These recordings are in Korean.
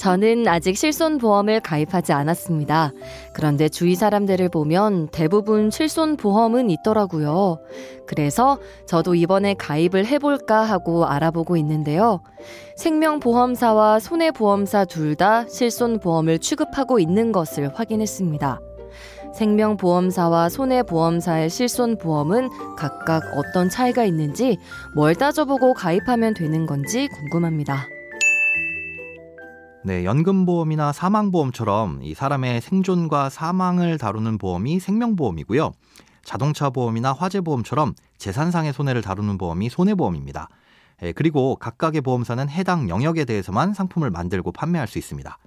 '저는 아직 실손보험을 가입하지 않았습니다. 그런데 주위 사람들을 보면 대부분 실손보험은 있더라고요. 그래서 저도 이번에 가입을 해볼까 하고 알아보고 있는데요. 생명보험사와 손해보험사 둘 다 실손보험을 취급하고 있는 것을 확인했습니다. 생명보험사와 손해보험사의 실손보험은 각각 어떤 차이가 있는지, 뭘 따져보고 가입하면 되는 건지 궁금합니다.' 네, 연금보험이나 사망보험처럼 이 사람의 생존과 사망을 다루는 보험이 생명보험이고요. 자동차 보험이나 화재보험처럼 재산상의 손해를 다루는 보험이 손해보험입니다. 그리고 각각의 보험사는 해당 영역에 대해서만 상품을 만들고 판매할 수 있습니다.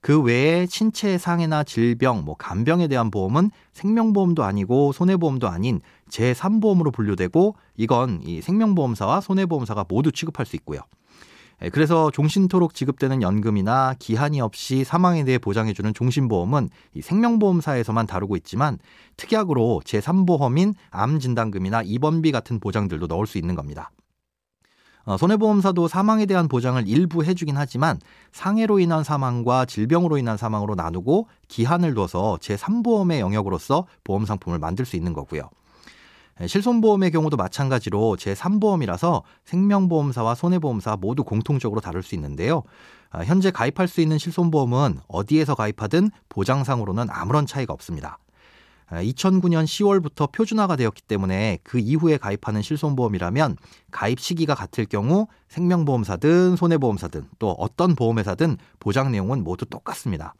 그 외에 신체 상해나 질병, 간병에 대한 보험은 생명보험도 아니고 손해보험도 아닌 제3보험으로 분류되고, 이건 이 생명보험사와 손해보험사가 모두 취급할 수 있고요. 그래서 종신토록 지급되는 연금이나 기한이 없이 사망에 대해 보장해주는 종신보험은 이 생명보험사에서만 다루고 있지만, 특약으로 제3보험인 암진단금이나 입원비 같은 보장들도 넣을 수 있는 겁니다. 손해보험사도 사망에 대한 보장을 일부 해주긴 하지만 상해로 인한 사망과 질병으로 인한 사망으로 나누고 기한을 둬서 제3보험의 영역으로서 보험상품을 만들 수 있는 거고요. 실손보험의 경우도 마찬가지로 제3보험이라서 생명보험사와 손해보험사 모두 공통적으로 다룰 수 있는데요. 현재 가입할 수 있는 실손보험은 어디에서 가입하든 보장상으로는 아무런 차이가 없습니다. 2009년 10월부터 표준화가 되었기 때문에 그 이후에 가입하는 실손보험이라면 가입 시기가 같을 경우 생명보험사든 손해보험사든 또 어떤 보험회사든 보장 내용은 모두 똑같습니다.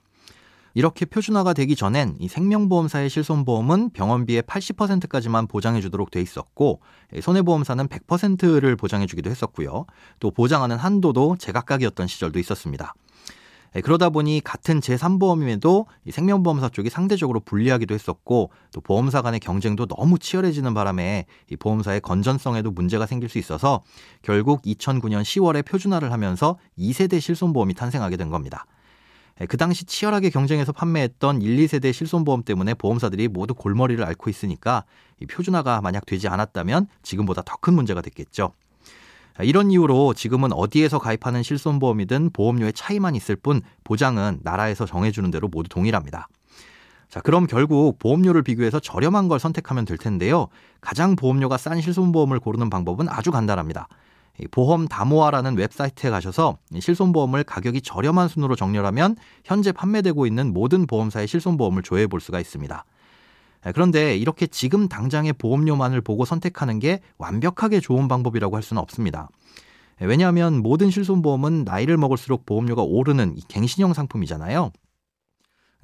이렇게 표준화가 되기 전엔 이 생명보험사의 실손보험은 병원비의 80%까지만 보장해주도록 돼 있었고, 손해보험사는 100%를 보장해주기도 했었고요. 또 보장하는 한도도 제각각이었던 시절도 있었습니다. 그러다 보니 같은 제3보험임에도 이 생명보험사 쪽이 상대적으로 불리하기도 했었고, 또 보험사 간의 경쟁도 너무 치열해지는 바람에 이 보험사의 건전성에도 문제가 생길 수 있어서 결국 2009년 10월에 표준화를 하면서 2세대 실손보험이 탄생하게 된 겁니다. 그 당시 치열하게 경쟁해서 판매했던 1, 2세대 실손보험 때문에 보험사들이 모두 골머리를 앓고 있으니까 표준화가 만약 되지 않았다면 지금보다 더 큰 문제가 됐겠죠. 이런 이유로 지금은 어디에서 가입하는 실손보험이든 보험료의 차이만 있을 뿐 보장은 나라에서 정해주는 대로 모두 동일합니다. 자, 그럼 결국 보험료를 비교해서 저렴한 걸 선택하면 될 텐데요. 가장 보험료가 싼 실손보험을 고르는 방법은 아주 간단합니다. 보험 다모아라는 웹사이트에 가셔서 실손보험을 가격이 저렴한 순으로 정렬하면 현재 판매되고 있는 모든 보험사의 실손보험을 조회해 볼 수가 있습니다. 그런데 이렇게 지금 당장의 보험료만을 보고 선택하는 게 완벽하게 좋은 방법이라고 할 수는 없습니다. 왜냐하면 모든 실손보험은 나이를 먹을수록 보험료가 오르는 이 갱신형 상품이잖아요.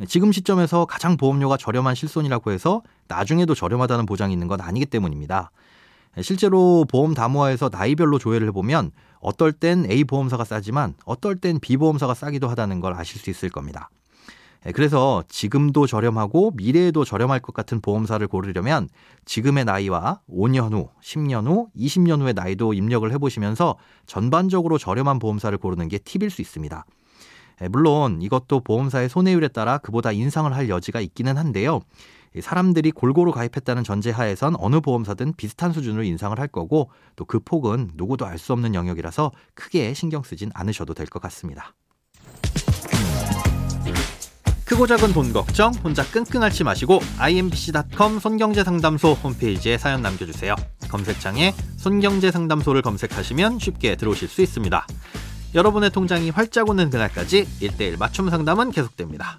지금 시점에서 가장 보험료가 저렴한 실손이라고 해서 나중에도 저렴하다는 보장이 있는 건 아니기 때문입니다. 실제로 보험 다모아에서 나이별로 조회를 해보면 어떨 땐 A보험사가 싸지만 어떨 땐 B보험사가 싸기도 하다는 걸 아실 수 있을 겁니다. 그래서 지금도 저렴하고 미래에도 저렴할 것 같은 보험사를 고르려면 지금의 나이와 5년 후, 10년 후, 20년 후의 나이도 입력을 해보시면서 전반적으로 저렴한 보험사를 고르는 게 팁일 수 있습니다. 물론 이것도 보험사의 손해율에 따라 그보다 인상을 할 여지가 있기는 한데요. 사람들이 골고루 가입했다는 전제하에선 어느 보험사든 비슷한 수준으로 인상을 할 거고, 또 그 폭은 누구도 알 수 없는 영역이라서 크게 신경 쓰진 않으셔도 될 것 같습니다. 크고 작은 돈 걱정 혼자 끙끙 앓지 마시고 imbc.com 손경제 상담소 홈페이지에 사연 남겨주세요. 검색창에 손경제 상담소를 검색하시면 쉽게 들어오실 수 있습니다. 여러분의 통장이 활짝 오는 그날까지 1대1 맞춤 상담은 계속됩니다.